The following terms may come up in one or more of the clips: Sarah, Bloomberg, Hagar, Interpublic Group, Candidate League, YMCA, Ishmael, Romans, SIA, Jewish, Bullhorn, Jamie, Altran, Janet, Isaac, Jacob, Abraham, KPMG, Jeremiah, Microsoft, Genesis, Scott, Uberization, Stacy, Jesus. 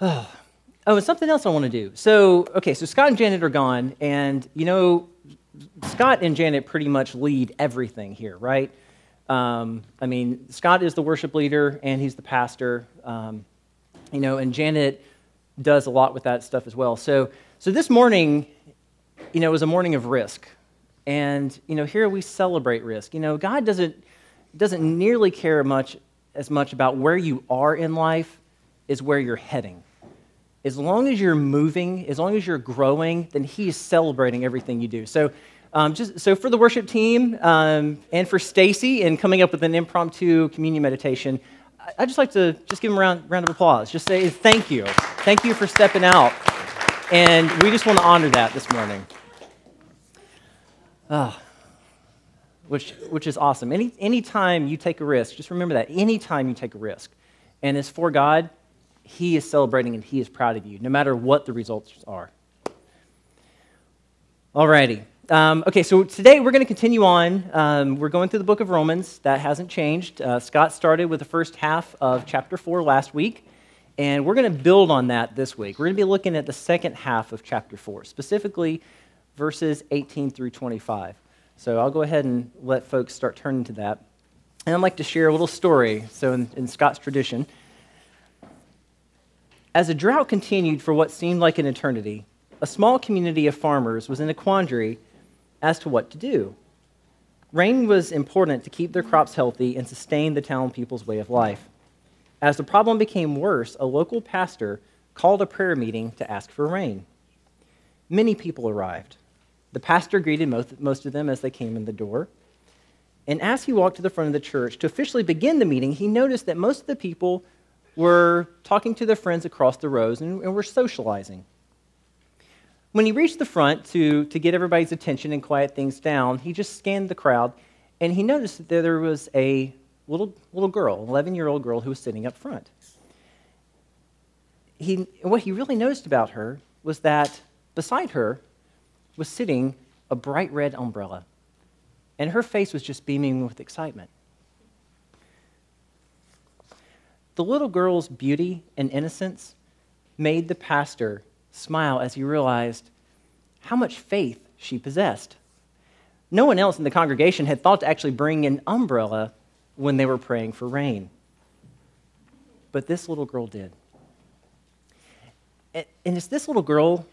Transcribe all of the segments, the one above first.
Oh, and something else I want to do. So Scott and Janet are gone, and Scott and Janet pretty much lead everything here, right? Scott is the worship leader, and he's the pastor, and Janet does a lot with that stuff as well. So this morning, it was a morning of risk, and, here we celebrate risk. God doesn't nearly care as much about where you are in life as where you're heading. As long as you're moving, as long as you're growing, then he is celebrating everything you do. So for the worship team and for Stacy and coming up with an impromptu communion meditation, I'd just like to give them a round of applause. Just say thank you. Thank you for stepping out. And we just want to honor that this morning. Which is awesome. Any time you take a risk, just remember that. Any time you take a risk, and it's for God, he is celebrating and he is proud of you, no matter what the results are. Alrighty. So today we're going to continue on. We're going through the book of Romans. That hasn't changed. Scott started with the first half of chapter 4 last week, and we're going to build on that this week. We're going to be looking at the second half of chapter 4, specifically verses 18 through 25. So I'll go ahead and let folks start turning to that. And I'd like to share a little story. So in Scott's tradition, as the drought continued for what seemed like an eternity, a small community of farmers was in a quandary as to what to do. Rain was important to keep their crops healthy and sustain the town people's way of life. As the problem became worse, a local pastor called a prayer meeting to ask for rain. Many people arrived. The pastor greeted most of them as they came in the door. And as he walked to the front of the church to officially begin the meeting, he noticed that most of the people were talking to their friends across the rows and were socializing. When he reached the front to get everybody's attention and quiet things down, he just scanned the crowd, and he noticed that there was a little girl, an 11-year-old girl who was sitting up front. What he really noticed about her was that beside her was sitting a bright red umbrella, and her face was just beaming with excitement. The little girl's beauty and innocence made the pastor smile as he realized how much faith she possessed. No one else in the congregation had thought to actually bring an umbrella when they were praying for rain. But this little girl did. And it's this little girl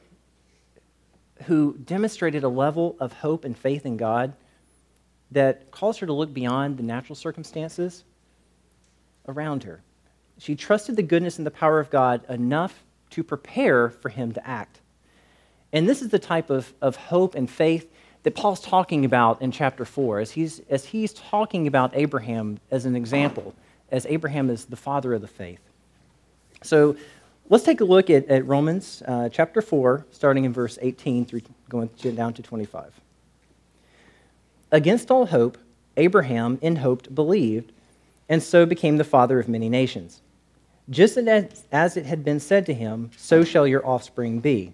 who demonstrated a level of hope and faith in God that caused her to look beyond the natural circumstances around her. She trusted the goodness and the power of God enough to prepare for him to act. And this is the type of hope and faith that Paul's talking about in chapter 4, as he's talking about Abraham as an example, as Abraham is the father of the faith. So let's take a look at Romans chapter 4, starting in verse 18 through going down to 25. Against all hope, Abraham in hope believed, and so became the father of many nations. Just as it had been said to him, so shall your offspring be.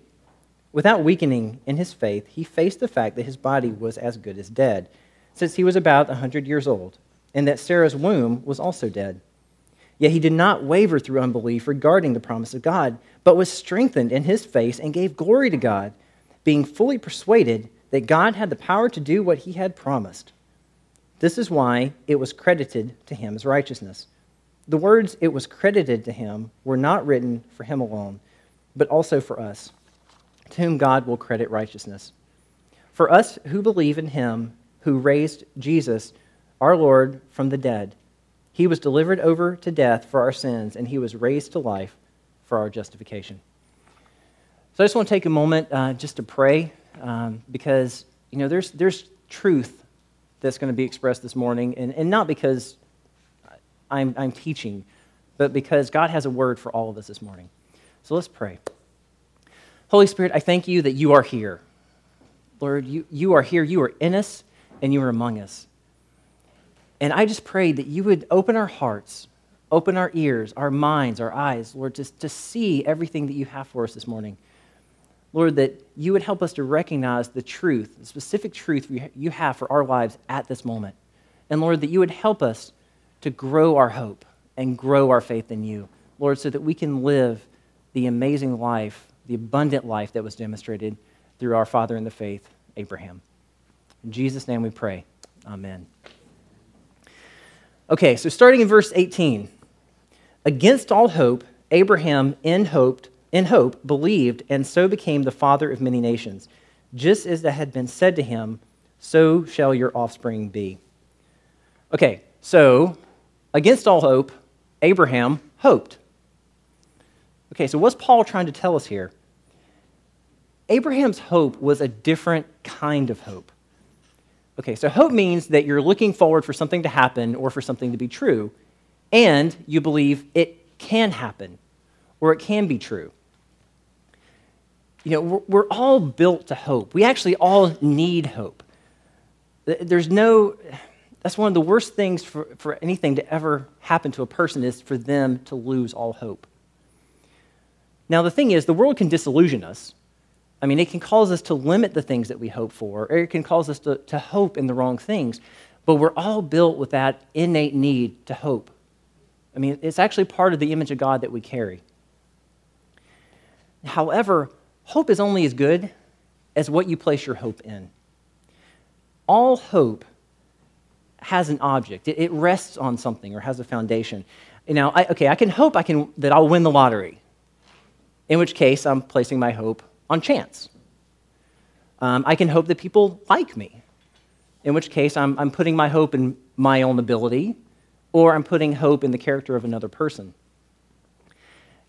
Without weakening in his faith, he faced the fact that his body was as good as dead, since he was about 100 years old, and that Sarah's womb was also dead. Yet he did not waver through unbelief regarding the promise of God, but was strengthened in his faith and gave glory to God, being fully persuaded that God had the power to do what he had promised. This is why it was credited to him as righteousness. The words "it was credited to him" were not written for him alone, but also for us, to whom God will credit righteousness. For us who believe in him who raised Jesus, our Lord, from the dead, he was delivered over to death for our sins, and he was raised to life for our justification. So I just want to take a moment just to pray, because there's truth that's going to be expressed this morning, and not because I'm teaching, but because God has a word for all of us this morning. So let's pray. Holy Spirit, I thank you that you are here. Lord, you are here, you are in us, and you are among us. And I just pray that you would open our hearts, open our ears, our minds, our eyes, Lord, just to see everything that you have for us this morning. Lord, that you would help us to recognize the truth, the specific truth you have for our lives at this moment. And Lord, that you would help us to grow our hope and grow our faith in you, Lord, so that we can live the amazing life, the abundant life that was demonstrated through our father in the faith, Abraham. In Jesus' name we pray. Amen. Okay, so starting in verse 18. Against all hope, Abraham in hope believed and so became the father of many nations. Just as that had been said to him, so shall your offspring be. Okay, so against all hope, Abraham hoped. Okay, so what's Paul trying to tell us here? Abraham's hope was a different kind of hope. Okay, so hope means that you're looking forward for something to happen or for something to be true, and you believe it can happen or it can be true. You know, we're all built to hope. We actually all need hope. That's one of the worst things for anything to ever happen to a person is for them to lose all hope. Now, the thing is, the world can disillusion us. I mean, it can cause us to limit the things that we hope for, or it can cause us to hope in the wrong things. But we're all built with that innate need to hope. I mean, it's actually part of the image of God that we carry. However, hope is only as good as what you place your hope in. All hope has an object. It rests on something or has a foundation. Now, I can hope that I'll win the lottery, in which case I'm placing my hope on chance. I can hope that people like me, in which case I'm putting my hope in my own ability, or I'm putting hope in the character of another person.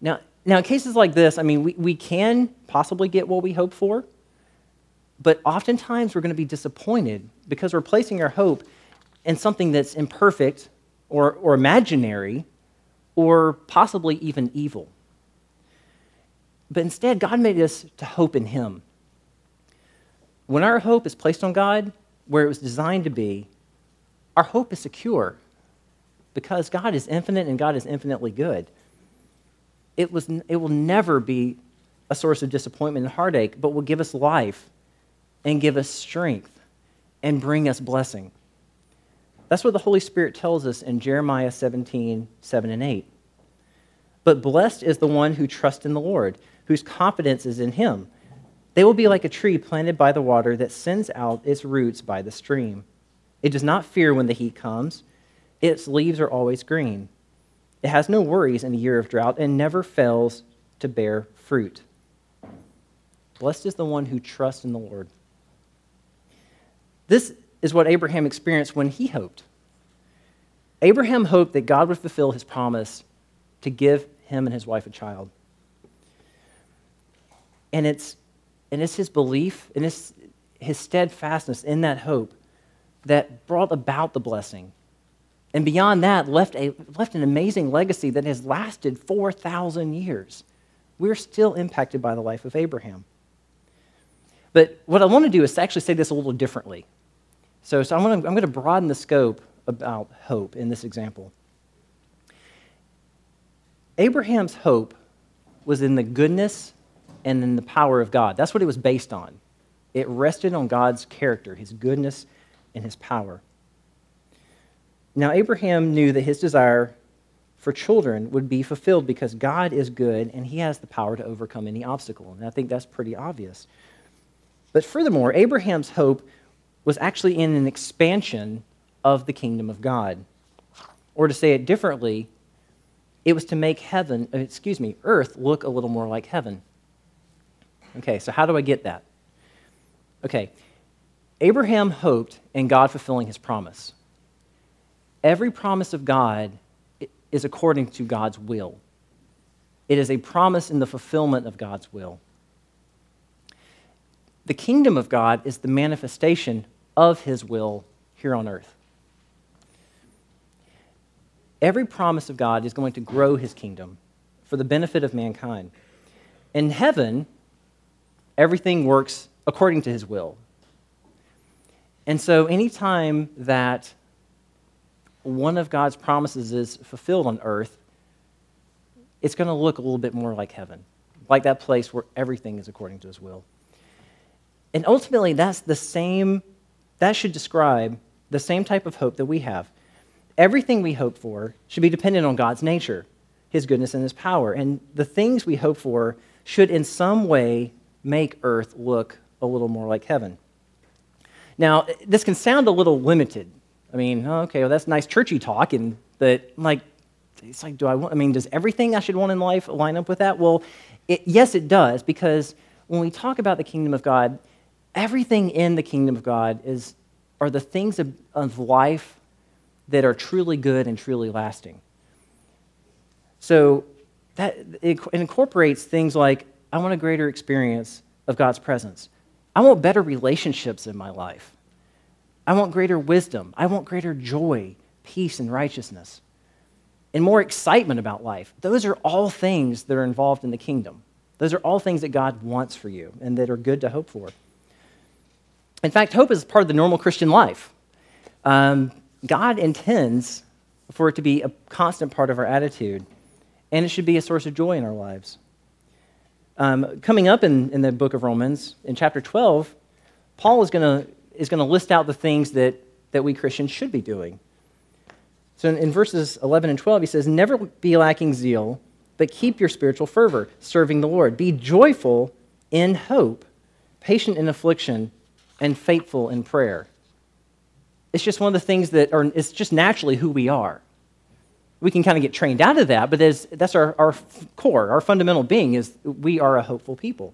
Now in cases like this, I mean, we can possibly get what we hope for, but oftentimes we're going to be disappointed because we're placing our hope in something that's imperfect or imaginary or possibly even evil. But instead, God made us to hope in Him. When our hope is placed on God, where it was designed to be, our hope is secure because God is infinite and God is infinitely good. It will never be a source of disappointment and heartache, but will give us life and give us strength and bring us blessing. That's what the Holy Spirit tells us in Jeremiah 17:7-8. But blessed is the one who trusts in the Lord, whose confidence is in Him. They will be like a tree planted by the water that sends out its roots by the stream. It does not fear when the heat comes. Its leaves are always green. It has no worries in a year of drought and never fails to bear fruit. Blessed is the one who trusts in the Lord. This is what Abraham experienced when he hoped. Abraham hoped that God would fulfill His promise to give him and his wife a child. And it's his belief, and it's his steadfastness in that hope that brought about the blessing. And beyond that, left an amazing legacy that has lasted 4,000 years. We're still impacted by the life of Abraham. But what I want to do is actually say this a little differently. So I'm going to broaden the scope about hope in this example. Abraham's hope was in the goodness and in the power of God. That's what it was based on. It rested on God's character, His goodness and His power. Now, Abraham knew that his desire for children would be fulfilled because God is good and He has the power to overcome any obstacle. And I think that's pretty obvious. But furthermore, Abraham's hope was actually in an expansion of the kingdom of God. Or to say it differently, it was to make earth look a little more like heaven. Okay, so how do I get that? Okay, Abraham hoped in God fulfilling His promise. Every promise of God is according to God's will. It is a promise in the fulfillment of God's will. The kingdom of God is the manifestation of His will here on earth. Every promise of God is going to grow His kingdom for the benefit of mankind. In heaven, everything works according to His will. And so anytime that one of God's promises is fulfilled on earth, it's going to look a little bit more like heaven, like that place where everything is according to His will. And ultimately, that should describe the same type of hope that we have. Everything we hope for should be dependent on God's nature. his goodness and his power. And the things we hope for should in some way make earth look a little more like heaven. Now, this can sound a little limited. I mean, okay, well, that's nice churchy talk, and but like, it's like, do I want? I mean, does everything I should want in life line up with that? Well, yes, it does, because when we talk about the kingdom of God, everything in the kingdom of God are the things of life that are truly good and truly lasting. So that it incorporates things like, I want a greater experience of God's presence. I want better relationships in my life. I want greater wisdom. I want greater joy, peace, and righteousness, and more excitement about life. Those are all things that are involved in the kingdom. Those are all things that God wants for you and that are good to hope for. In fact, hope is part of the normal Christian life. God intends for it to be a constant part of our attitude, and it should be a source of joy in our lives. Coming up in the book of Romans, in chapter 12, Paul is going to list out the things that we Christians should be doing. So in verses 11 and 12, he says, "Never be lacking zeal, but keep your spiritual fervor, serving the Lord. Be joyful in hope, patient in affliction, and faithful in prayer." It's just one of the things it's just naturally who we are. We can kind of get trained out of that, but that's our core, our fundamental being is we are a hopeful people.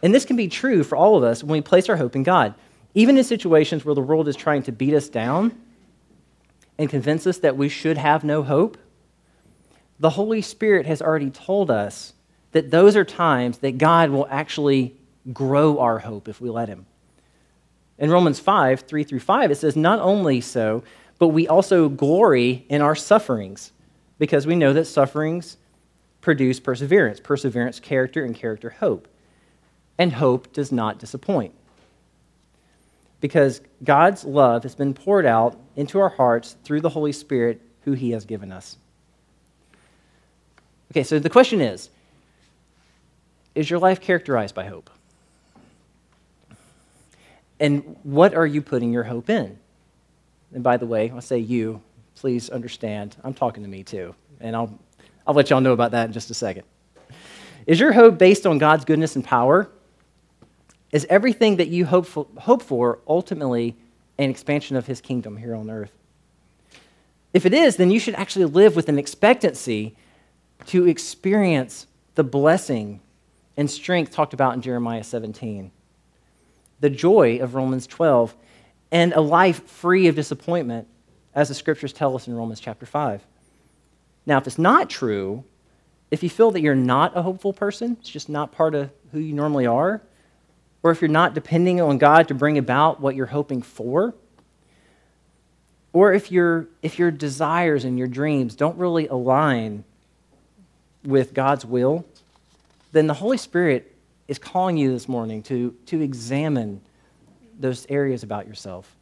And this can be true for all of us when we place our hope in God. Even in situations where the world is trying to beat us down and convince us that we should have no hope, the Holy Spirit has already told us that those are times that God will actually grow our hope if we let him. In Romans 5, 3 through 5, it says, "Not only so, but we also glory in our sufferings, because we know that sufferings produce perseverance, perseverance, character, and character, hope. And hope does not disappoint, because God's love has been poured out into our hearts through the Holy Spirit who he has given us." Okay, so the question is your life characterized by hope? And what are you putting your hope in? And by the way, I say you, please understand, I'm talking to me too, and I'll let y'all know about that in just a second. Is your hope based on God's goodness and power? Is everything that you hope for ultimately an expansion of his kingdom here on earth? If it is, then you should actually live with an expectancy to experience the blessing and strength talked about in Jeremiah 17, the joy of Romans 12, and a life free of disappointment, as the scriptures tell us in Romans chapter 5. Now, if it's not true, if you feel that you're not a hopeful person, it's just not part of who you normally are, or if you're not depending on God to bring about what you're hoping for, or if your desires and your dreams don't really align with God's will, then the Holy Spirit is calling you this morning to examine those areas about yourself.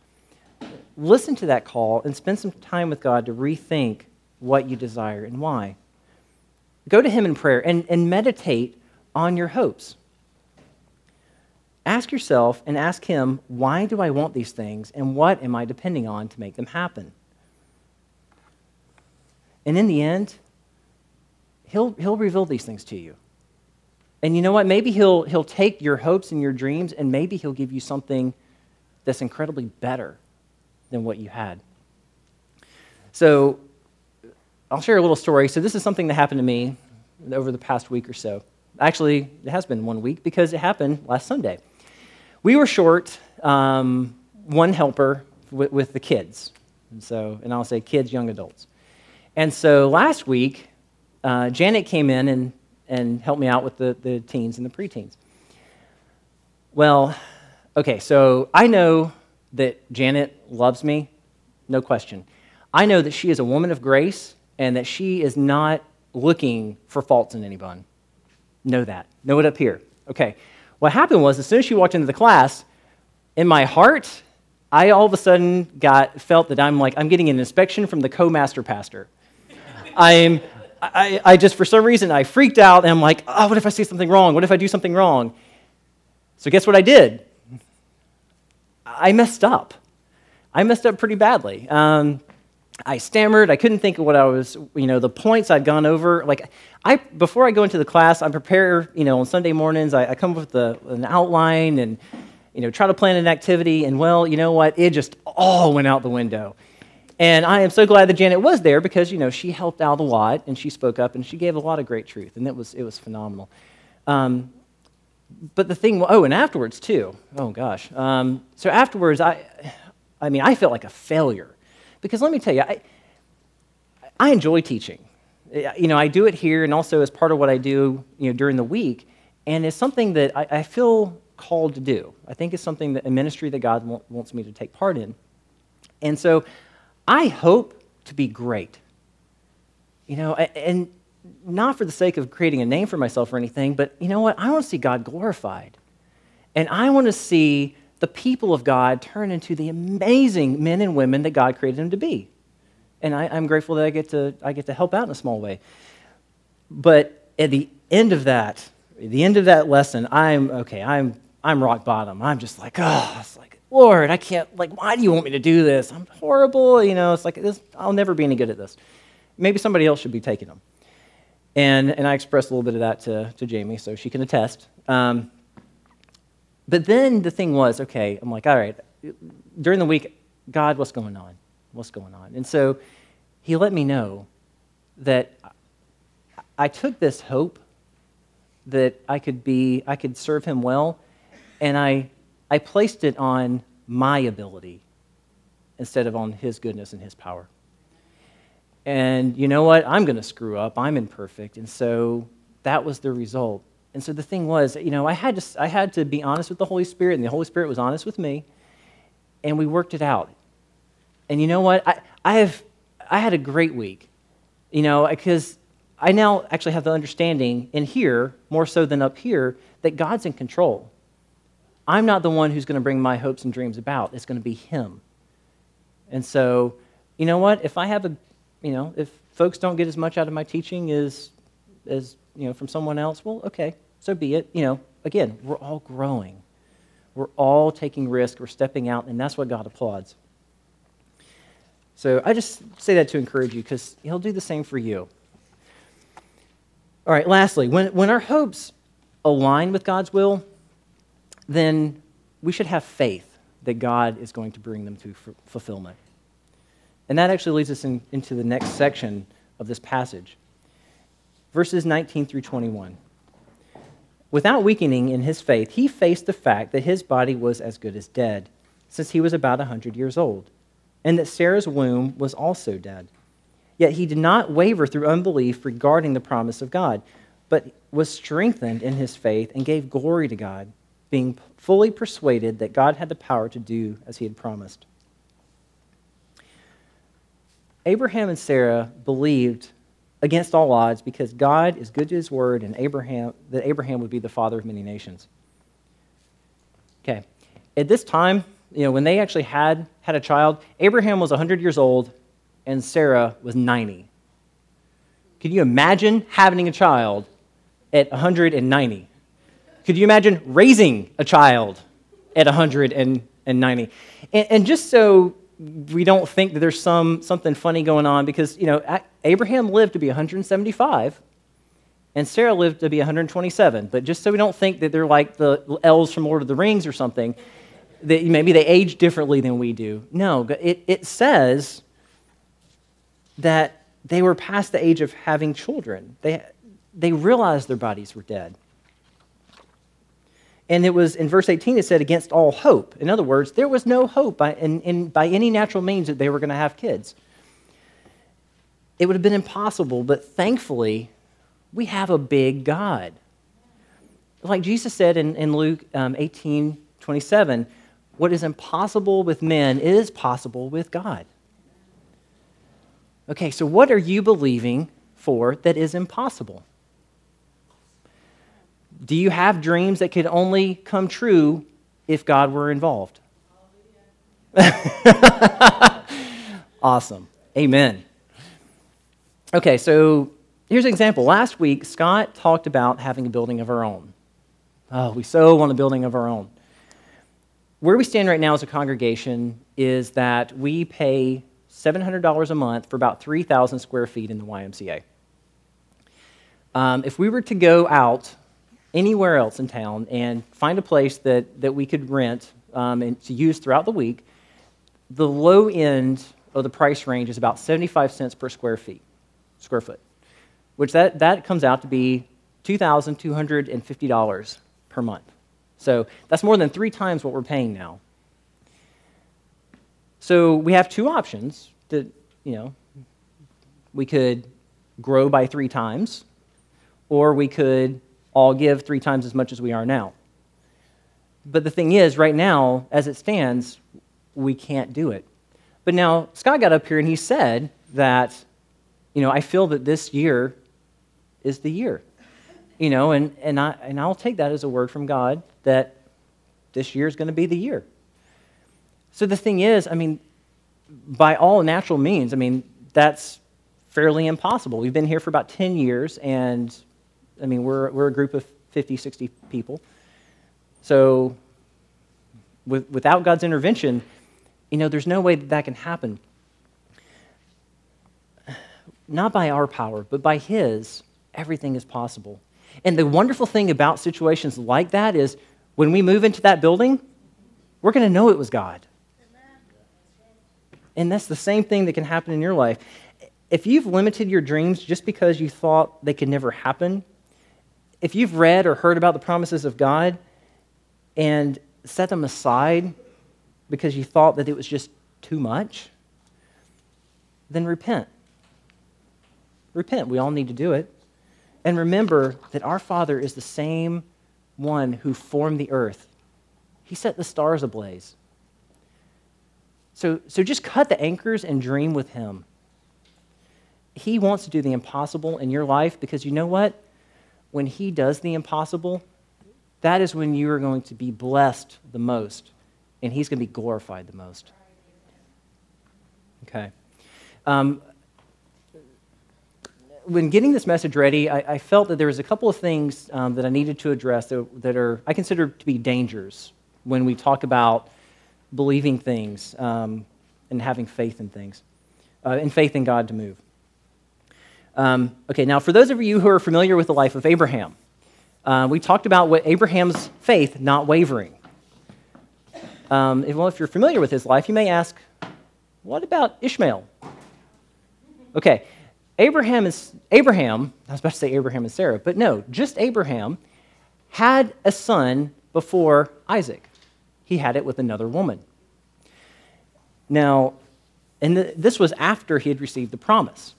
Listen to that call and spend some time with God to rethink what you desire and why. Go to him in prayer and meditate on your hopes. Ask yourself and ask him, why do I want these things, and what am I depending on to make them happen? And in the end, he'll reveal these things to you. And you know what? Maybe he'll take your hopes and your dreams, and maybe he'll give you something that's incredibly better than what you had. So I'll share a little story. So this is something that happened to me over the past week or so. Actually, it has been 1 week because it happened last Sunday. We were short one helper with the kids. And I'll say kids, young adults. And so last week, Janet came in and helped me out with the teens and the preteens. Well, okay, so I know that Janet loves me, no question. I know that she is a woman of grace and that she is not looking for faults in anyone. Know that. Know it up here. Okay, what happened was as soon as she walked into the class, in my heart, I all of a sudden felt that I'm getting an inspection from the co-master pastor. I just, for some reason, I freaked out, and I'm like, oh, what if I say something wrong? What if I do something wrong? So guess what I did? I messed up pretty badly. I stammered. I couldn't think of what I was, the points I'd gone over. Before I go into the class, I prepare, on Sunday mornings, I come up with an outline and, try to plan an activity. And, well, you know what? It just all went out the window. And I am so glad that Janet was there because, she helped out a lot and she spoke up and she gave a lot of great truth. And it was phenomenal. But the thing, and afterwards too. Oh, gosh. So afterwards, I felt like a failure. Because let me tell you, I enjoy teaching. I do it here and also as part of what I do, during the week. And it's something that I feel called to do. I think it's something that a ministry that God wants me to take part in. And so I hope to be great. And not for the sake of creating a name for myself or anything, but you know what? I want to see God glorified. And I want to see the people of God turn into the amazing men and women that God created them to be. And I'm grateful that I get to help out in a small way. But at the end of that lesson, I'm rock bottom. I'm just like, Lord, I can't, why do you want me to do this? I'm horrible, it's like, this. I'll never be any good at this. Maybe somebody else should be taking them. And I expressed a little bit of that to Jamie, so she can attest. But then the thing was, okay, I'm like, all right, during the week, God, what's going on? What's going on? And so he let me know that I took this hope that I could serve him well, and I placed it on my ability instead of on his goodness and his power. And you know what? I'm going to screw up. I'm imperfect. And so that was the result. And so the thing was, I had to be honest with the Holy Spirit, and the Holy Spirit was honest with me, and we worked it out. And you know what? I had a great week, because I now actually have the understanding in here, more so than up here, that God's in control. I'm not the one who's going to bring my hopes and dreams about. It's going to be him. And so, you know what? If I have if folks don't get as much out of my teaching as from someone else, well, okay. So be it. Again, we're all growing. We're all taking risks. We're stepping out, and that's what God applauds. So I just say that to encourage you because he'll do the same for you. All right, lastly, when our hopes align with God's will, then we should have faith that God is going to bring them to fulfillment. And that actually leads us into the next section of this passage. Verses 19 through 21. Without weakening in his faith, he faced the fact that his body was as good as dead, since he was about 100 years old, and that Sarah's womb was also dead. Yet he did not waver through unbelief regarding the promise of God, but was strengthened in his faith and gave glory to God, being fully persuaded that God had the power to do as he had promised. Abraham and Sarah believed against all odds, because God is good to his word, and Abraham would be the father of many nations. Okay. At this time, when they actually had a child, Abraham was 100 years old, and Sarah was 90. Could you imagine having a child at 190? Could you imagine raising a child at 190? And just so we don't think that there's something funny going on, because, Abraham lived to be 175, and Sarah lived to be 127. But just so we don't think that they're like the elves from Lord of the Rings or something, that maybe they age differently than we do. No, it says that they were past the age of having children. They realized their bodies were dead. And it was in verse 18, it said, against all hope. In other words, there was no hope by any natural means that they were going to have kids. It would have been impossible, but thankfully, we have a big God. Like Jesus said in Luke 18:27, what is impossible with men is possible with God. Okay, so what are you believing for that is impossible? Do you have dreams that could only come true if God were involved? Awesome. Amen. Okay, so here's an example. Last week, Scott talked about having a building of our own. Oh, we so want a building of our own. Where we stand right now as a congregation is that we pay $700 a month for about 3,000 square feet in the YMCA. If we were to go out anywhere else in town and find a place that we could rent and to use throughout the week, the low end of the price range is about 75 cents per square foot, which that comes out to be $2,250 per month. So that's more than 3 times what we're paying now. So we have 2 options that, we could grow by 3 times, or we could all give 3 times as much as we are now. But the thing is, right now, as it stands, we can't do it. But now, Scott got up here and he said that, I feel that this year is the year. And I'll take that as a word from God that this year is going to be the year. So the thing is, by all natural means, that's fairly impossible. We've been here for about 10 years, and we're a group of 50, 60 people. So without God's intervention, there's no way that can happen. Not by our power, but by His, everything is possible. And the wonderful thing about situations like that is when we move into that building, we're going to know it was God. And that's the same thing that can happen in your life. If you've limited your dreams just because you thought they could never happen, if you've read or heard about the promises of God and set them aside because you thought that it was just too much, then repent. Repent. We all need to do it. And remember that our Father is the same one who formed the earth. He set the stars ablaze. So just cut the anchors and dream with Him. He wants to do the impossible in your life because you know what? When He does the impossible, that is when you are going to be blessed the most, and He's going to be glorified the most. Okay. When getting this message ready, I felt that there was a couple of things that I needed to address that I consider to be dangers when we talk about believing things and having faith in things, and faith in God to move. Okay, now for those of you who are familiar with the life of Abraham, we talked about what Abraham's faith not wavering. If you're familiar with his life, you may ask, what about Ishmael? Okay, Abraham, I was about to say Abraham and Sarah, but no, just Abraham had a son before Isaac. He had it with another woman. Now, this was after he had received the promise.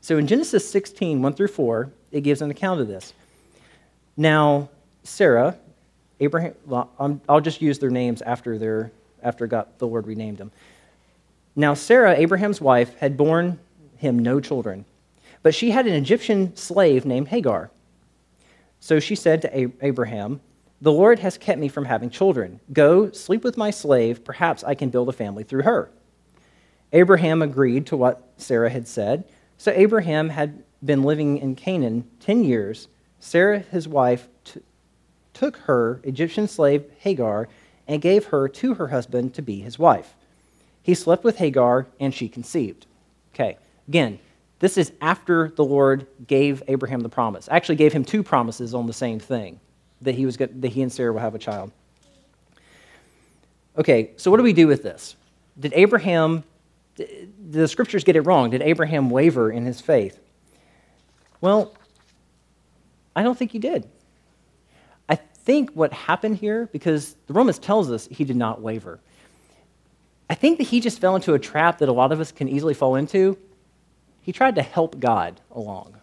So in Genesis 16, 1 through 4, it gives an account of this. Now, Sarah, Abraham, I'll just use their names after the Lord renamed them. Now, Sarah, Abraham's wife, had borne him no children, but she had an Egyptian slave named Hagar. So she said to Abraham, "The Lord has kept me from having children. Go, sleep with my slave. Perhaps I can build a family through her." Abraham agreed to what Sarah had said. So Abraham had been living in Canaan 10 years. Sarah, his wife, took her Egyptian slave Hagar and gave her to her husband to be his wife. He slept with Hagar, and she conceived. Okay, again, this is after the Lord gave Abraham the promise. Actually gave him 2 promises on the same thing, that he and Sarah will have a child. Okay, so what do we do with this? Did Abraham... The scriptures get it wrong. Did Abraham waver in his faith? Well, I don't think he did. I think what happened here, because the Romans tells us he did not waver. I think that he just fell into a trap that a lot of us can easily fall into. He tried to help God along.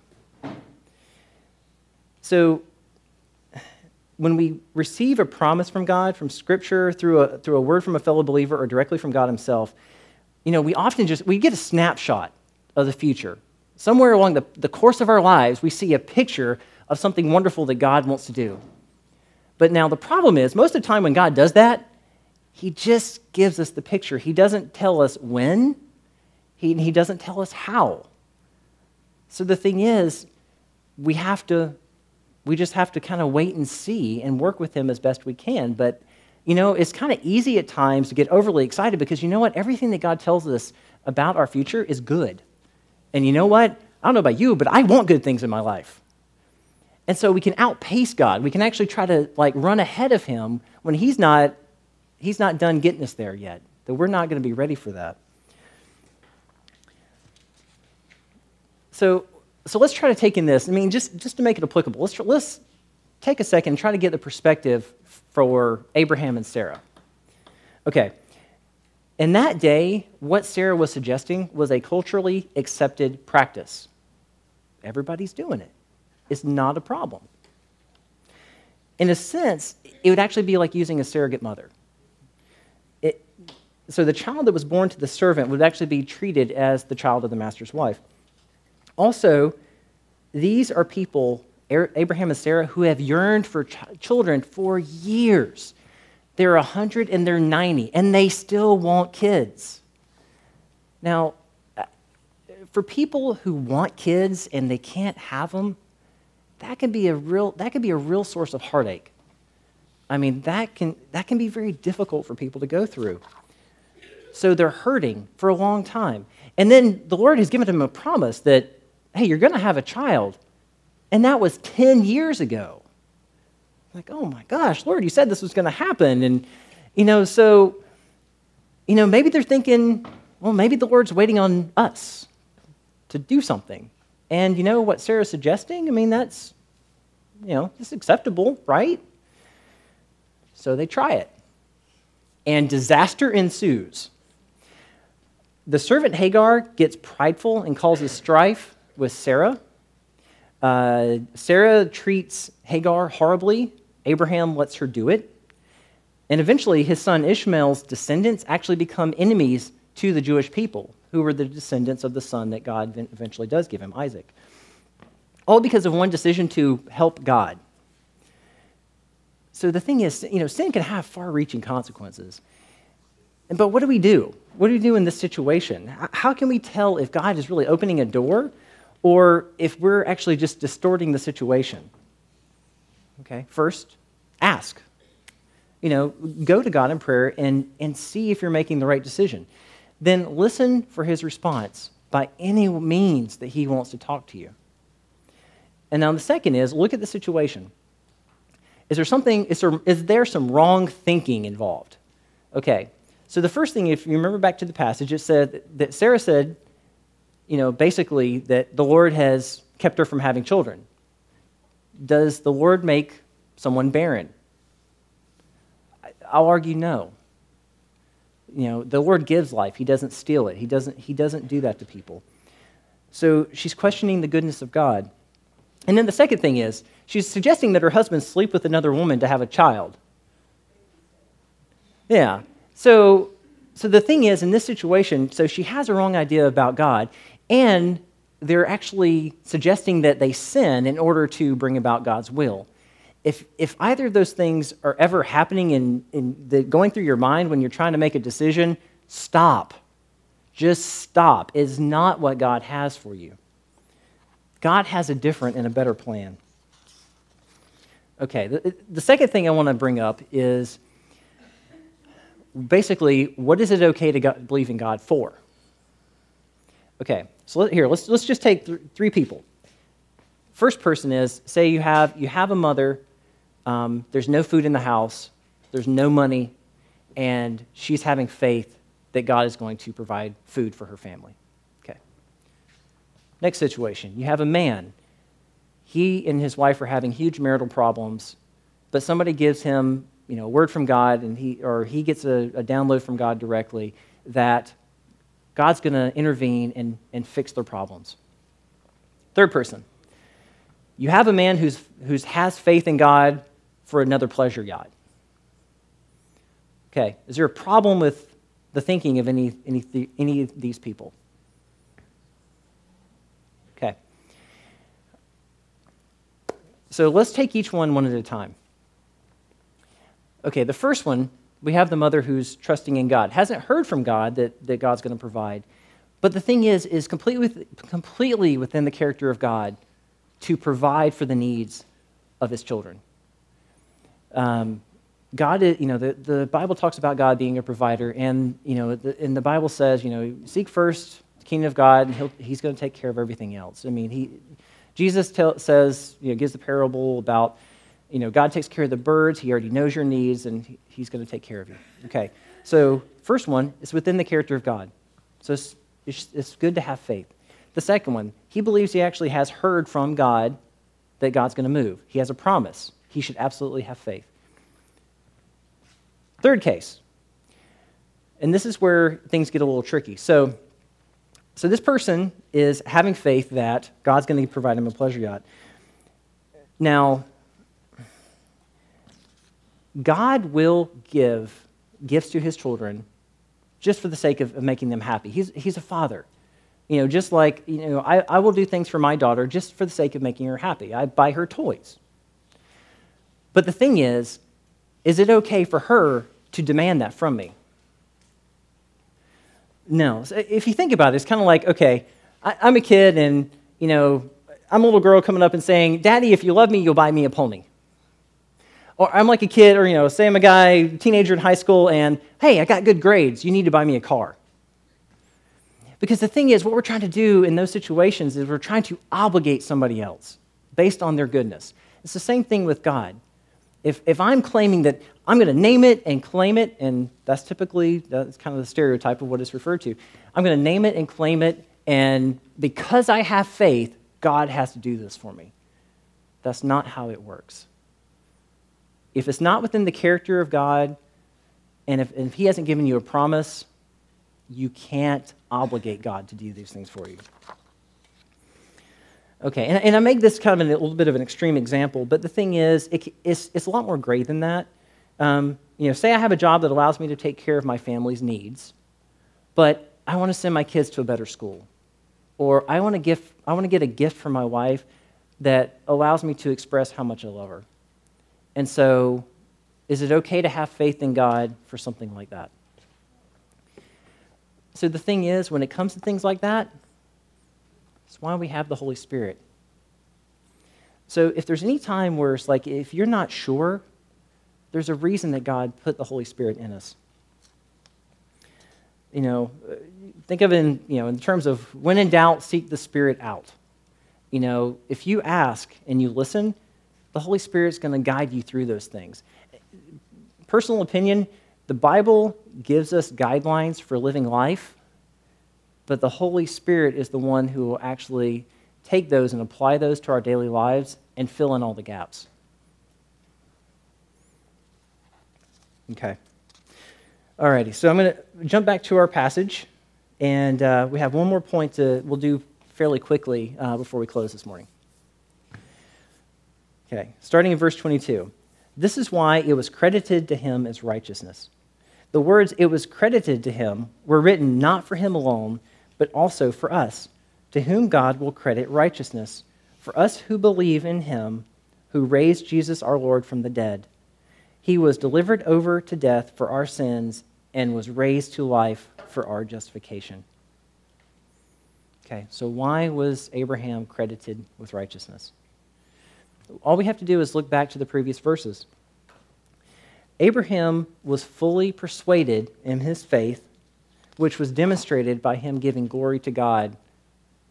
So when we receive a promise from God, from Scripture, through a word from a fellow believer, or directly from God Himself, we often we get a snapshot of the future. Somewhere along the course of our lives, we see a picture of something wonderful that God wants to do. But now the problem is, most of the time when God does that, He just gives us the picture. He doesn't tell us when. He doesn't tell us how. So the thing is, we just have to kind of wait and see and work with Him as best we can. But you know, it's kind of easy at times to get overly excited because you know what? Everything that God tells us about our future is good. And you know what? I don't know about you, but I want good things in my life. And so we can outpace God. We can actually try to like run ahead of him when he's not done getting us there yet, that we're not going to be ready for that. So let's try to take in this. I mean, just to make it applicable, let's take a second and try to get the perspective for Abraham and Sarah. Okay. In that day, what Sarah was suggesting was a culturally accepted practice. Everybody's doing it. It's not a problem. In a sense, it would actually be like using a surrogate mother. So the child that was born to the servant would actually be treated as the child of the master's wife. Also, these are people, Abraham and Sarah, who have yearned for children for years. They're 100 and they're 90, and they still want kids. Now, for people who want kids and they can't have them, that can be a real source of heartache. I mean, that can be very difficult for people to go through. So they're hurting for a long time. And then the Lord has given them a promise that, hey, you're going to have a child. And that was 10 years ago. Like, oh my gosh, Lord, you said this was going to happen. And, maybe they're thinking, well, maybe the Lord's waiting on us to do something. And you know what Sarah's suggesting? I mean, that's, it's acceptable, right? So they try it. And disaster ensues. The servant Hagar gets prideful and causes strife with Sarah. Sarah treats Hagar horribly. Abraham lets her do it. And eventually, his son Ishmael's descendants actually become enemies to the Jewish people, who were the descendants of the son that God eventually does give him, Isaac. All because of one decision to help God. So the thing is, sin can have far-reaching consequences. But what do we do? What do we do in this situation? How can we tell if God is really opening a door or if we're actually just distorting the situation? Okay, first, ask. Go to God in prayer and see if you're making the right decision. Then listen for his response by any means that he wants to talk to you. And now the second is, look at the situation. Is there some wrong thinking involved? Okay, so the first thing, if you remember back to the passage, it said that Sarah said, basically that the Lord has kept her from having children. Does the Lord make someone barren? I'll argue no. The Lord gives life. He doesn't steal it. He doesn't do that to people. So she's questioning the goodness of God. And then the second thing is, she's suggesting that her husband sleep with another woman to have a child. Yeah. So the thing is, in this situation, so she has a wrong idea about God, and they're actually suggesting that they sin in order to bring about God's will. If either of those things are ever happening going through your mind when you're trying to make a decision, stop. Just stop. It's not what God has for you. God has a different and a better plan. Okay, the second thing I want to bring up is basically, what is it okay to believe in God for? Okay, so let's just take three people. First person is, say you have a mother. There's no food in the house, there's no money, and she's having faith that God is going to provide food for her family. Okay. Next situation, you have a man. He and his wife are having huge marital problems, but somebody gives him, a word from God, and he gets a download from God directly that God's going to intervene and fix their problems. Third person, you have a man who has faith in God for another pleasure yacht. Okay, is there a problem with the thinking of any of these people? Okay. So let's take each one at a time. Okay, the first one, we have the mother who's trusting in God, hasn't heard from God that God's going to provide, but the thing is completely within the character of God to provide for the needs of his children. God, the Bible talks about God being a provider, and the Bible says, seek first the kingdom of God, and He's going to take care of everything else. I mean, Jesus says, gives the parable about, God takes care of the birds. He already knows your needs, and He's going to take care of you. Okay, so first one is within the character of God. So it's good to have faith. The second one, he believes he actually has heard from God that God's going to move. He has a promise. He should absolutely have faith. Third case, and this is where things get a little tricky. So this person is having faith that God's going to provide him a pleasure yacht. Now, God will give gifts to his children just for the sake of making them happy. He's a father. Just like, I will do things for my daughter just for the sake of making her happy. I buy her toys. But the thing is it okay for her to demand that from me? No. So if you think about it, it's kind of like, okay, I'm a kid and, I'm a little girl coming up and saying, Daddy, if you love me, you'll buy me a pony. Or I'm like a kid, or, say I'm a guy, teenager in high school, and, hey, I got good grades. You need to buy me a car. Because the thing is, what we're trying to do in those situations is we're trying to obligate somebody else based on their goodness. It's the same thing with God. If I'm claiming that I'm going to name it and claim it, and that's kind of the stereotype of what it's referred to. I'm going to name it and claim it, and because I have faith, God has to do this for me. That's not how it works. If it's not within the character of God, and if he hasn't given you a promise, you can't obligate God to do these things for you. Okay, and I make this kind of a little bit of an extreme example, but the thing is, it's a lot more gray than that. Say I have a job that allows me to take care of my family's needs, but I want to send my kids to a better school, or I want to get a gift from my wife that allows me to express how much I love her. And so, is it okay to have faith in God for something like that? So the thing is, when it comes to things like that, it's why we have the Holy Spirit. So if there's any time where it's like, if you're not sure, there's a reason that God put the Holy Spirit in us. Think of it in terms of when in doubt, seek the Spirit out. If you ask and you listen, the Holy Spirit's going to guide you through those things. Personal opinion, the Bible gives us guidelines for living life, but the Holy Spirit is the one who will actually take those and apply those to our daily lives and fill in all the gaps. Okay. Alrighty, so I'm going to jump back to our passage, and we have one more point we'll do fairly quickly before we close this morning. Okay, starting in verse 22. This is why it was credited to him as righteousness. The words, it was credited to him, were written not for him alone, but also for us, to whom God will credit righteousness, for us who believe in him, who raised Jesus our Lord from the dead. He was delivered over to death for our sins and was raised to life for our justification. Okay, so why was Abraham credited with righteousness? All we have to do is look back to the previous verses. Abraham was fully persuaded in his faith, which was demonstrated by him giving glory to God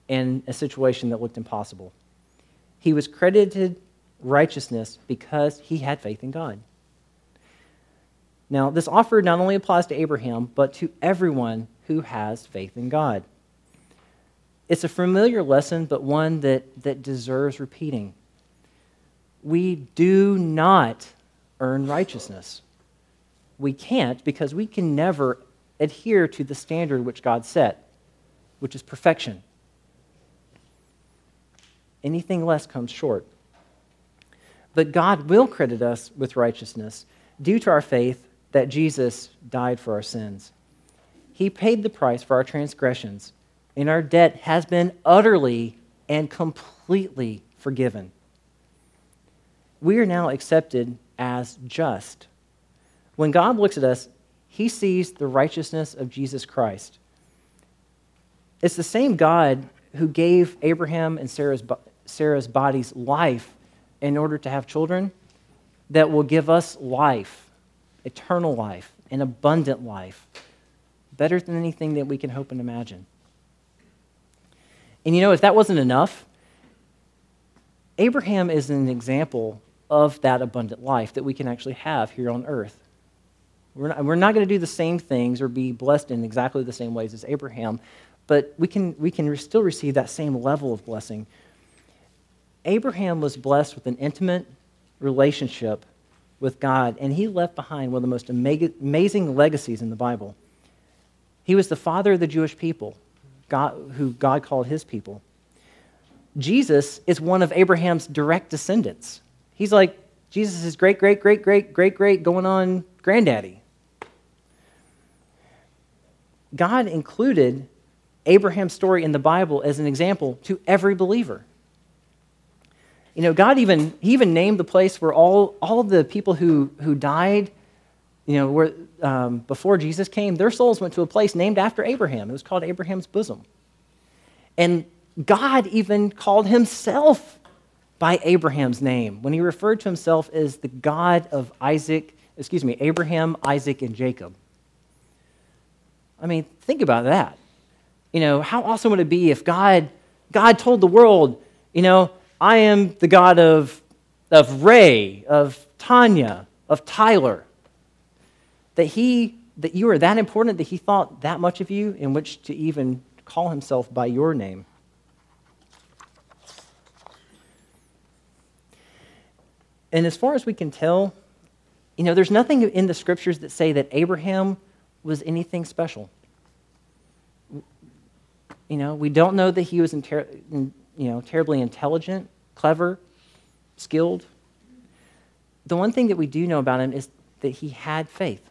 in a situation that looked impossible. He was credited righteousness because he had faith in God. Now, this offer not only applies to Abraham, but to everyone who has faith in God. It's a familiar lesson, but one that deserves repeating. We do not earn righteousness. We can't, because we can never adhere to the standard which God set, which is perfection. Anything less comes short. But God will credit us with righteousness due to our faith that Jesus died for our sins. He paid the price for our transgressions, and our debt has been utterly and completely forgiven. We are now accepted as just. When God looks at us, he sees the righteousness of Jesus Christ. It's the same God who gave Abraham and Sarah's bodies life in order to have children that will give us life eternal life, an abundant life, better than anything that we can hope and imagine. And you know, if that wasn't enough, Abraham is an example of that abundant life that we can actually have here on earth. We're not going to do the same things or be blessed in exactly the same ways as Abraham, but we can still receive that same level of blessing. Abraham was blessed with an intimate relationship with God, and he left behind one of the most amazing legacies in the Bible. He was the father of the Jewish people, who God called his people. Jesus is one of Abraham's direct descendants. He's like Jesus' great-great-great-great-great-great going on granddaddy. God included Abraham's story in the Bible as an example to every believer. You know, God he even named the place where all of the people who died, you know, where before Jesus came, their souls went to a place named after Abraham. It was called Abraham's bosom. And God even called himself by Abraham's name when he referred to himself as the God of Abraham, Isaac, and Jacob. I mean, think about that. You know, how awesome would it be if God told the world, you know, I am the God of Ray, of Tanya, of Tyler. That you are that important that he thought that much of you in which to even call himself by your name. And as far as we can tell, you know, there's nothing in the scriptures that say that Abraham was anything special. You know, we don't know that he was terribly intelligent, clever, skilled. The one thing that we do know about him is that he had faith.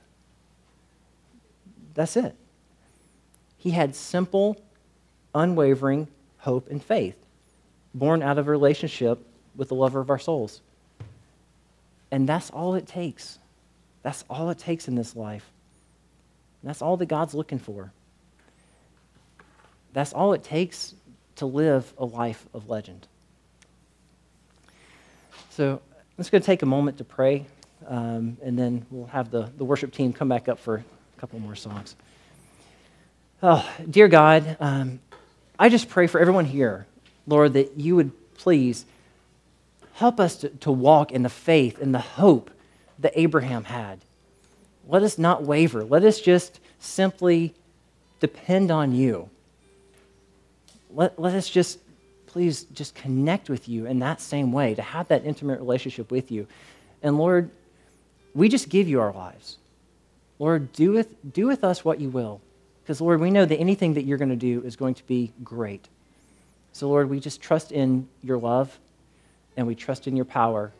That's it. He had simple, unwavering hope and faith, born out of a relationship with the lover of our souls. And that's all it takes. That's all it takes in this life. That's all that God's looking for. That's all it takes to live a life of legend. So let's go take a moment to pray, and then we'll have the worship team come back up for a couple more songs. Oh, dear God, I just pray for everyone here, Lord, that you would please help us to walk in the faith and the hope that Abraham had. Let us not waver. Let us just simply depend on you. Let us just, please, just connect with you in that same way, to have that intimate relationship with you. And Lord, we just give you our lives. Lord, do with us what you will. Because Lord, we know that anything that you're going to do is going to be great. So Lord, we just trust in your love, and we trust in your power,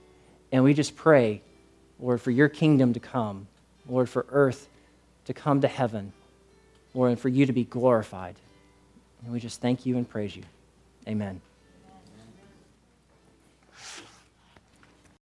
and we just pray, Lord, for your kingdom to come, Lord, for earth to come to heaven, Lord, and for you to be glorified. And we just thank you and praise you. Amen.